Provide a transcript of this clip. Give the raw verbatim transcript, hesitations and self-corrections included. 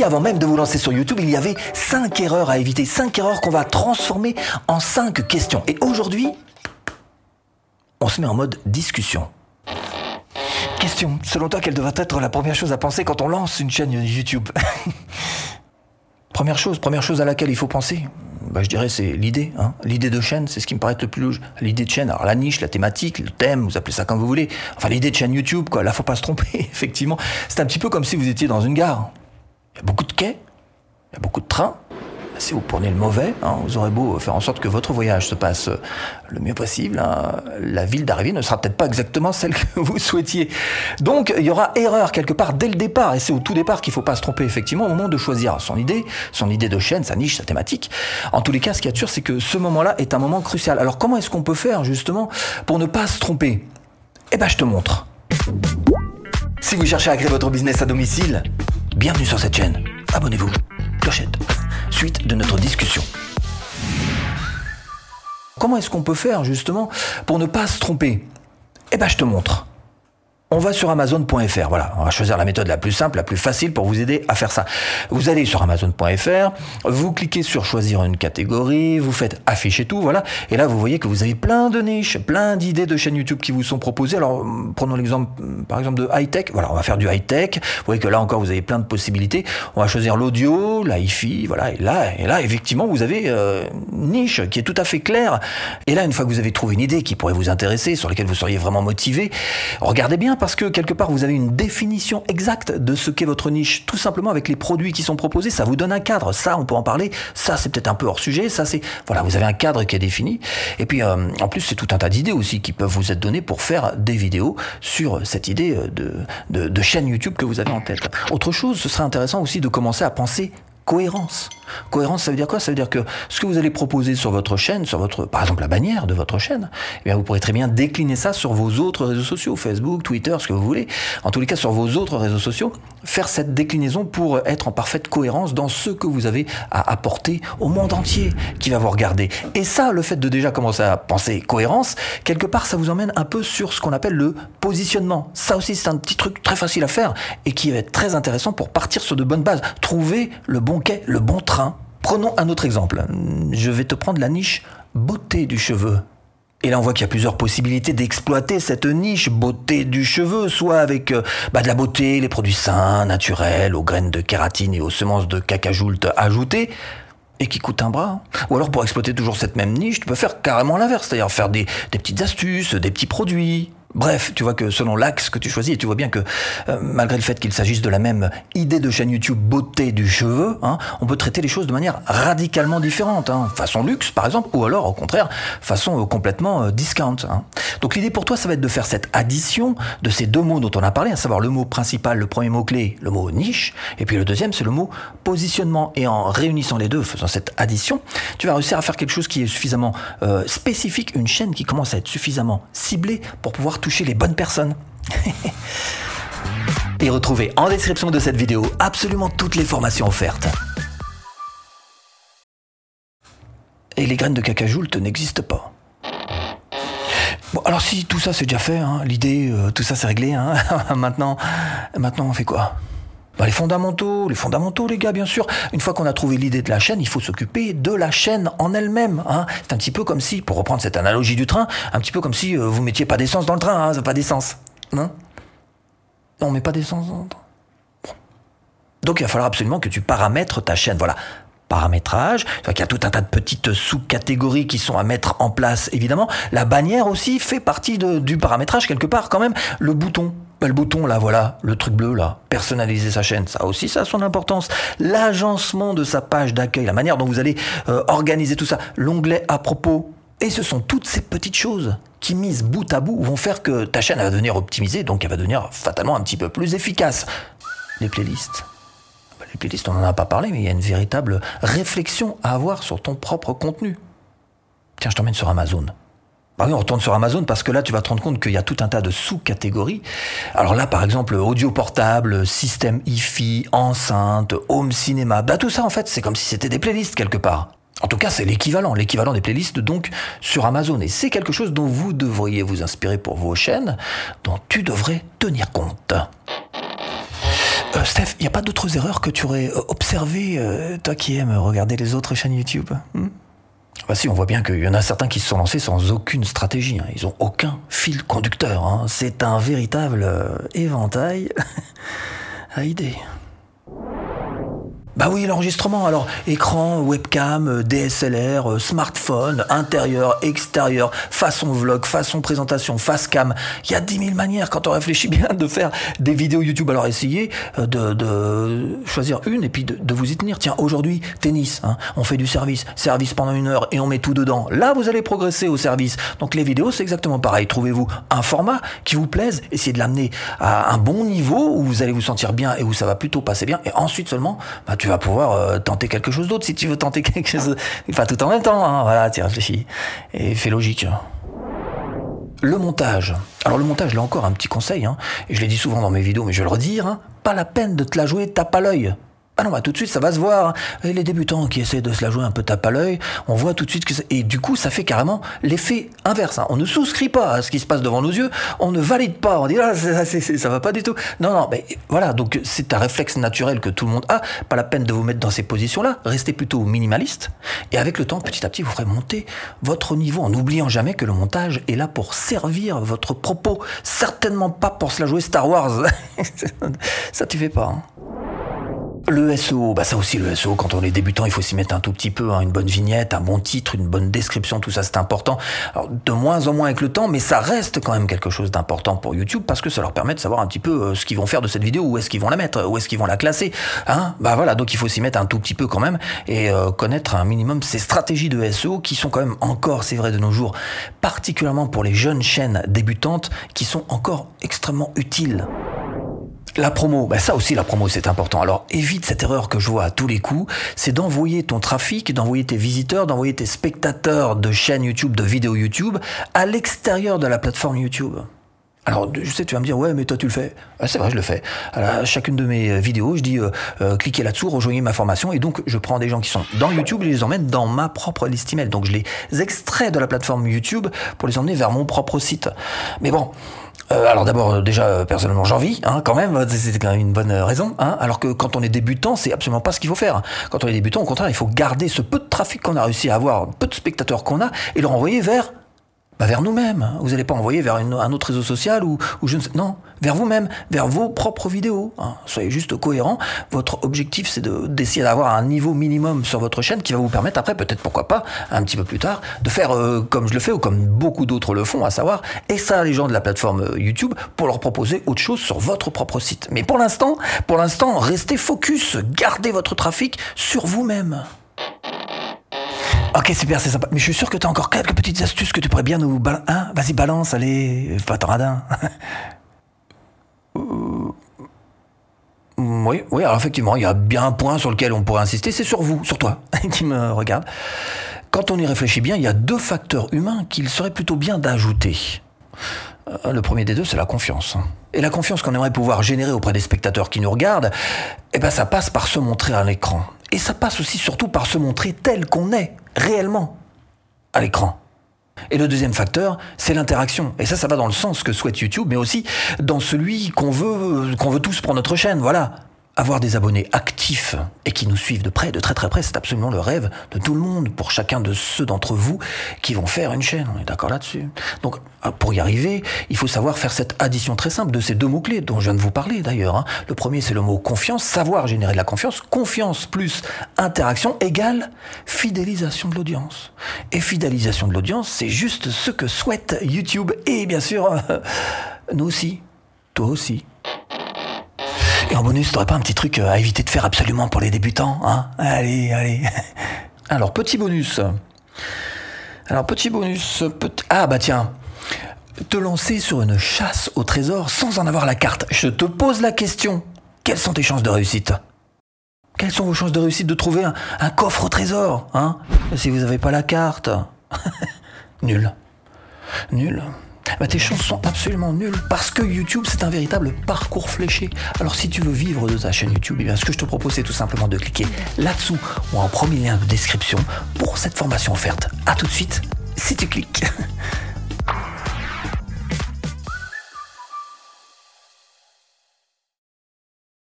Ici, avant même de vous lancer sur YouTube, il y avait cinq erreurs à éviter, cinq erreurs qu'on va transformer en cinq questions. Et aujourd'hui, on se met en mode discussion. Question, selon toi, quelle devrait être la première chose à penser quand on lance une chaîne YouTube ? Première chose, première chose à laquelle il faut penser, bah, je dirais c'est l'idée. Hein. L'idée de chaîne, c'est ce qui me paraît être le plus logique. L'idée de chaîne, alors la niche, la thématique, le thème, vous appelez ça comme vous voulez. Enfin, l'idée de chaîne YouTube, quoi. Là, faut pas se tromper, effectivement. C'est un petit peu comme si vous étiez dans une gare. Il y a beaucoup de quais, il y a beaucoup de trains. Si vous prenez le mauvais, hein, vous aurez beau faire en sorte que votre voyage se passe le mieux possible, hein, la ville d'arrivée ne sera peut-être pas exactement celle que vous souhaitiez. Donc, il y aura erreur quelque part dès le départ, et c'est au tout départ qu'il ne faut pas se tromper, effectivement, au moment de choisir son idée, son idée de chaîne, sa niche, sa thématique. En tous les cas, ce qu'il y a de sûr, c'est que ce moment-là est un moment crucial. Alors, comment est-ce qu'on peut faire, justement, pour ne pas se tromper ? Eh ben, je te montre. Si vous cherchez à créer votre business à domicile, bienvenue sur cette chaîne. Abonnez-vous. Clochette. Suite de notre discussion. Comment est-ce qu'on peut faire justement pour ne pas se tromper ? Eh ben, je te montre. On va sur amazon point f r, voilà, on va choisir la méthode la plus simple, la plus facile pour vous aider à faire ça. Vous allez sur amazon point f r, vous cliquez sur choisir une catégorie, vous faites afficher tout, voilà, et là vous voyez que vous avez plein de niches, plein d'idées de chaînes YouTube qui vous sont proposées. Alors prenons l'exemple par exemple de high tech, voilà, on va faire du high tech. Vous voyez que là encore vous avez plein de possibilités. On va choisir l'audio, la hi-fi, voilà, et là et là effectivement vous avez euh, une niche qui est tout à fait claire. Et là, une fois que vous avez trouvé une idée qui pourrait vous intéresser, sur laquelle vous seriez vraiment motivé, regardez bien, parce que quelque part vous avez une définition exacte de ce qu'est votre niche, tout simplement avec les produits qui sont proposés, ça vous donne un cadre, ça on peut en parler, ça c'est peut-être un peu hors sujet, ça c'est, voilà, vous avez un cadre qui est défini, et puis euh, en plus c'est tout un tas d'idées aussi qui peuvent vous être données pour faire des vidéos sur cette idée de, de, de chaîne YouTube que vous avez en tête. Autre chose, ce serait intéressant aussi de commencer à penser cohérence. Cohérence, ça veut dire quoi ? Ça veut dire que ce que vous allez proposer sur votre chaîne, sur votre, par exemple la bannière de votre chaîne, eh bien vous pourrez très bien décliner ça sur vos autres réseaux sociaux, Facebook, Twitter, ce que vous voulez. En tous les cas, sur vos autres réseaux sociaux, faire cette déclinaison pour être en parfaite cohérence dans ce que vous avez à apporter au monde entier qui va vous regarder. Et ça, le fait de déjà commencer à penser cohérence, quelque part, ça vous emmène un peu sur ce qu'on appelle le positionnement. Ça aussi, c'est un petit truc très facile à faire et qui va être très intéressant pour partir sur de bonnes bases. Trouver le bon quai, le bon train. Prenons un autre exemple. Je vais te prendre la niche beauté du cheveu. Et là, on voit qu'il y a plusieurs possibilités d'exploiter cette niche beauté du cheveu, soit avec bah, de la beauté, les produits sains, naturels, aux graines de kératine et aux semences de cacahuètes ajoutées, et qui coûtent un bras. Ou alors, pour exploiter toujours cette même niche, tu peux faire carrément l'inverse, c'est-à-dire faire des, des petites astuces, des petits produits. Bref, tu vois que selon l'axe que tu choisis, et tu vois bien que euh, malgré le fait qu'il s'agisse de la même idée de chaîne YouTube beauté du cheveu, hein, on peut traiter les choses de manière radicalement différente, hein, façon luxe par exemple, ou alors au contraire façon euh, complètement euh, discount. Hein. Donc l'idée pour toi, ça va être de faire cette addition de ces deux mots dont on a parlé, à savoir le mot principal, le premier mot clé, le mot niche, et puis le deuxième c'est le mot positionnement. Et en réunissant les deux, faisant cette addition, tu vas réussir à faire quelque chose qui est suffisamment euh, spécifique, une chaîne qui commence à être suffisamment ciblée pour pouvoir toucher les bonnes personnes. Et retrouvez en description de cette vidéo absolument toutes les formations offertes. Et les graines de cacahuètes n'existent pas. Bon, alors si tout ça c'est déjà fait, hein, l'idée, euh, tout ça c'est réglé, hein, maintenant, maintenant on fait quoi ? Bah, les fondamentaux, les fondamentaux, les gars, bien sûr. Une fois qu'on a trouvé l'idée de la chaîne, il faut s'occuper de la chaîne en elle-même. Hein. C'est un petit peu comme si, pour reprendre cette analogie du train, un petit peu comme si euh, vous mettiez pas d'essence dans le train. Hein, ça n'a pas d'essence. Hein, on met pas d'essence dans le train. Bon. Donc, il va falloir absolument que tu paramètres ta chaîne. Voilà. Paramétrage, il y a tout un tas de petites sous-catégories qui sont à mettre en place, évidemment. La bannière aussi fait partie de, du paramétrage, quelque part, quand même. Le bouton, bah, le bouton, là, voilà, le truc bleu, là, personnaliser sa chaîne, ça aussi, ça a son importance. L'agencement de sa page d'accueil, la manière dont vous allez euh, organiser tout ça, l'onglet à propos. Et ce sont toutes ces petites choses qui, mises bout à bout, vont faire que ta chaîne va devenir optimisée, donc elle va devenir fatalement un petit peu plus efficace. Les playlists. Les playlists, on n'en a pas parlé, mais il y a une véritable réflexion à avoir sur ton propre contenu. Tiens, je t'emmène sur Amazon. Bah oui, on retourne sur Amazon parce que là, tu vas te rendre compte qu'il y a tout un tas de sous-catégories. Alors là, par exemple, audio portable, système hi-fi, enceinte, home cinéma. Bah tout ça, en fait, c'est comme si c'était des playlists quelque part. En tout cas, c'est l'équivalent, l'équivalent des playlists donc sur Amazon. Et c'est quelque chose dont vous devriez vous inspirer pour vos chaînes, dont tu devrais tenir compte. Euh, Steph, il n'y a pas d'autres erreurs que tu aurais observées, euh, toi qui aimes regarder les autres chaînes YouTube hein? Bah si, on voit bien qu'il y en a certains qui se sont lancés sans aucune stratégie. Hein. Ils n'ont aucun fil conducteur. Hein. C'est un véritable euh, éventail à idées. Bah oui, l'enregistrement. Alors, écran, webcam, D S L R, smartphone, intérieur, extérieur, façon vlog, façon présentation, face cam. Il y a dix mille manières, quand on réfléchit bien, de faire des vidéos YouTube. Alors, essayez de, de choisir une et puis de, de vous y tenir. Tiens, aujourd'hui, tennis. Hein, on fait du service. Service pendant une heure et on met tout dedans. Là, vous allez progresser au service. Donc, les vidéos, c'est exactement pareil. Trouvez-vous un format qui vous plaise. Essayez de l'amener à un bon niveau où vous allez vous sentir bien et où ça va plutôt passer bien. Et ensuite seulement, bah, tu vas pouvoir euh, tenter quelque chose d'autre si tu veux tenter quelque chose. Enfin, tout en même temps, hein, voilà, tu réfléchis. Et fais logique. Le montage. Alors, le montage, là encore, un petit conseil. Hein. Je l'ai dit souvent dans mes vidéos, mais je vais le redire. Hein. Pas la peine de te la jouer tape à l'œil. Ah non, bah tout de suite, ça va se voir. Et les débutants qui essaient de se la jouer un peu tape à l'œil, on voit tout de suite que... Ça... Et du coup, ça fait carrément l'effet inverse. Hein. On ne souscrit pas à ce qui se passe devant nos yeux, on ne valide pas, on dit ah, « ça, ça, ça, ça va pas du tout ». Non, non, mais voilà, donc c'est un réflexe naturel que tout le monde a. Pas la peine de vous mettre dans ces positions-là, restez plutôt minimaliste. Et avec le temps, petit à petit, vous ferez monter votre niveau en n'oubliant jamais que le montage est là pour servir votre propos. Certainement pas pour se la jouer Star Wars. Ça, tu fais pas, hein. Le S E O, bah ça aussi le S E O, quand on est débutant, il faut s'y mettre un tout petit peu, hein, une bonne vignette, un bon titre, une bonne description, tout ça c'est important. Alors de moins en moins avec le temps, mais ça reste quand même quelque chose d'important pour YouTube parce que ça leur permet de savoir un petit peu euh, ce qu'ils vont faire de cette vidéo, où est-ce qu'ils vont la mettre, où est-ce qu'ils vont la classer. Hein bah voilà, donc il faut s'y mettre un tout petit peu quand même et euh, connaître un minimum ces stratégies de S E O qui sont quand même encore, c'est vrai de nos jours, particulièrement pour les jeunes chaînes débutantes, qui sont encore extrêmement utiles. La promo, bah ça aussi la promo c'est important. Alors évite cette erreur que je vois à tous les coups, c'est d'envoyer ton trafic, d'envoyer tes visiteurs, d'envoyer tes spectateurs de chaînes YouTube, de vidéos YouTube à l'extérieur de la plateforme YouTube. Alors, je sais, tu vas me dire, ouais, mais toi, tu le fais. Ah, c'est vrai, je le fais. À chacune de mes vidéos, je dis, euh, euh, cliquez là-dessous, rejoignez ma formation. Et donc, je prends des gens qui sont dans YouTube et je les emmène dans ma propre liste email. Donc, je les extrais de la plateforme YouTube pour les emmener vers mon propre site. Mais bon, euh, alors d'abord, déjà, euh, personnellement, j'en vis, hein, quand même. C'est quand même une bonne raison. Hein, alors que quand on est débutant, c'est absolument pas ce qu'il faut faire. Quand on est débutant, au contraire, il faut garder ce peu de trafic qu'on a réussi à avoir, peu de spectateurs qu'on a, et leur envoyer vers... Bah vers nous-mêmes. Vous n'allez pas envoyer vers une, un autre réseau social ou, ou je ne sais... Non, vers vous-même, vers vos propres vidéos. Hein. Soyez juste cohérents. Votre objectif, c'est de, d'essayer d'avoir un niveau minimum sur votre chaîne qui va vous permettre après, peut-être pourquoi pas, un petit peu plus tard, de faire euh, comme je le fais ou comme beaucoup d'autres le font, à savoir, et ça, les gens de la plateforme YouTube, pour leur proposer autre chose sur votre propre site. Mais pour l'instant, pour l'instant, restez focus, gardez votre trafic sur vous-même. Ok, super, c'est sympa. Mais je suis sûr que t'as encore quelques petites astuces que tu pourrais bien nous... Bal- hein Vas-y, balance, allez, pas ton radin. oui, oui, alors effectivement, il y a bien un point sur lequel on pourrait insister, c'est sur vous, sur toi, qui me regarde. Quand on y réfléchit bien, il y a deux facteurs humains qu'il serait plutôt bien d'ajouter. Le premier des deux, c'est la confiance. Et la confiance qu'on aimerait pouvoir générer auprès des spectateurs qui nous regardent, eh ben, ça passe par se montrer à l'écran. Et ça passe aussi surtout par se montrer tel qu'on est, réellement, à l'écran. Et le deuxième facteur, c'est l'interaction. Et ça, ça va dans le sens que souhaite YouTube, mais aussi dans celui qu'on veut, qu'on veut tous pour notre chaîne, voilà. Avoir des abonnés actifs et qui nous suivent de près, de très très près, c'est absolument le rêve de tout le monde, pour chacun de ceux d'entre vous qui vont faire une chaîne, on est d'accord là-dessus. Donc, pour y arriver, il faut savoir faire cette addition très simple de ces deux mots-clés dont je viens de vous parler d'ailleurs. Hein. Le premier, c'est le mot confiance, savoir générer de la confiance. Confiance plus interaction égale fidélisation de l'audience. Et fidélisation de l'audience, c'est juste ce que souhaite YouTube et bien sûr, euh, nous aussi, toi aussi. Et en bonus, t'aurais pas un petit truc à éviter de faire absolument pour les débutants, hein ? Allez, allez. Alors, petit bonus. Alors, petit bonus. Petit... Ah, bah tiens. Te lancer sur une chasse au trésor sans en avoir la carte. Je te pose la question. Quelles sont tes chances de réussite ? Quelles sont vos chances de réussite de trouver un, un coffre au trésor, hein ? Si vous avez pas la carte. Nul. Nul. Bah, tes chances sont absolument nulles parce que YouTube, c'est un véritable parcours fléché. Alors si tu veux vivre de ta chaîne YouTube, eh bien, ce que je te propose, c'est tout simplement de cliquer là-dessous ou en premier lien de description pour cette formation offerte. À tout de suite si tu cliques.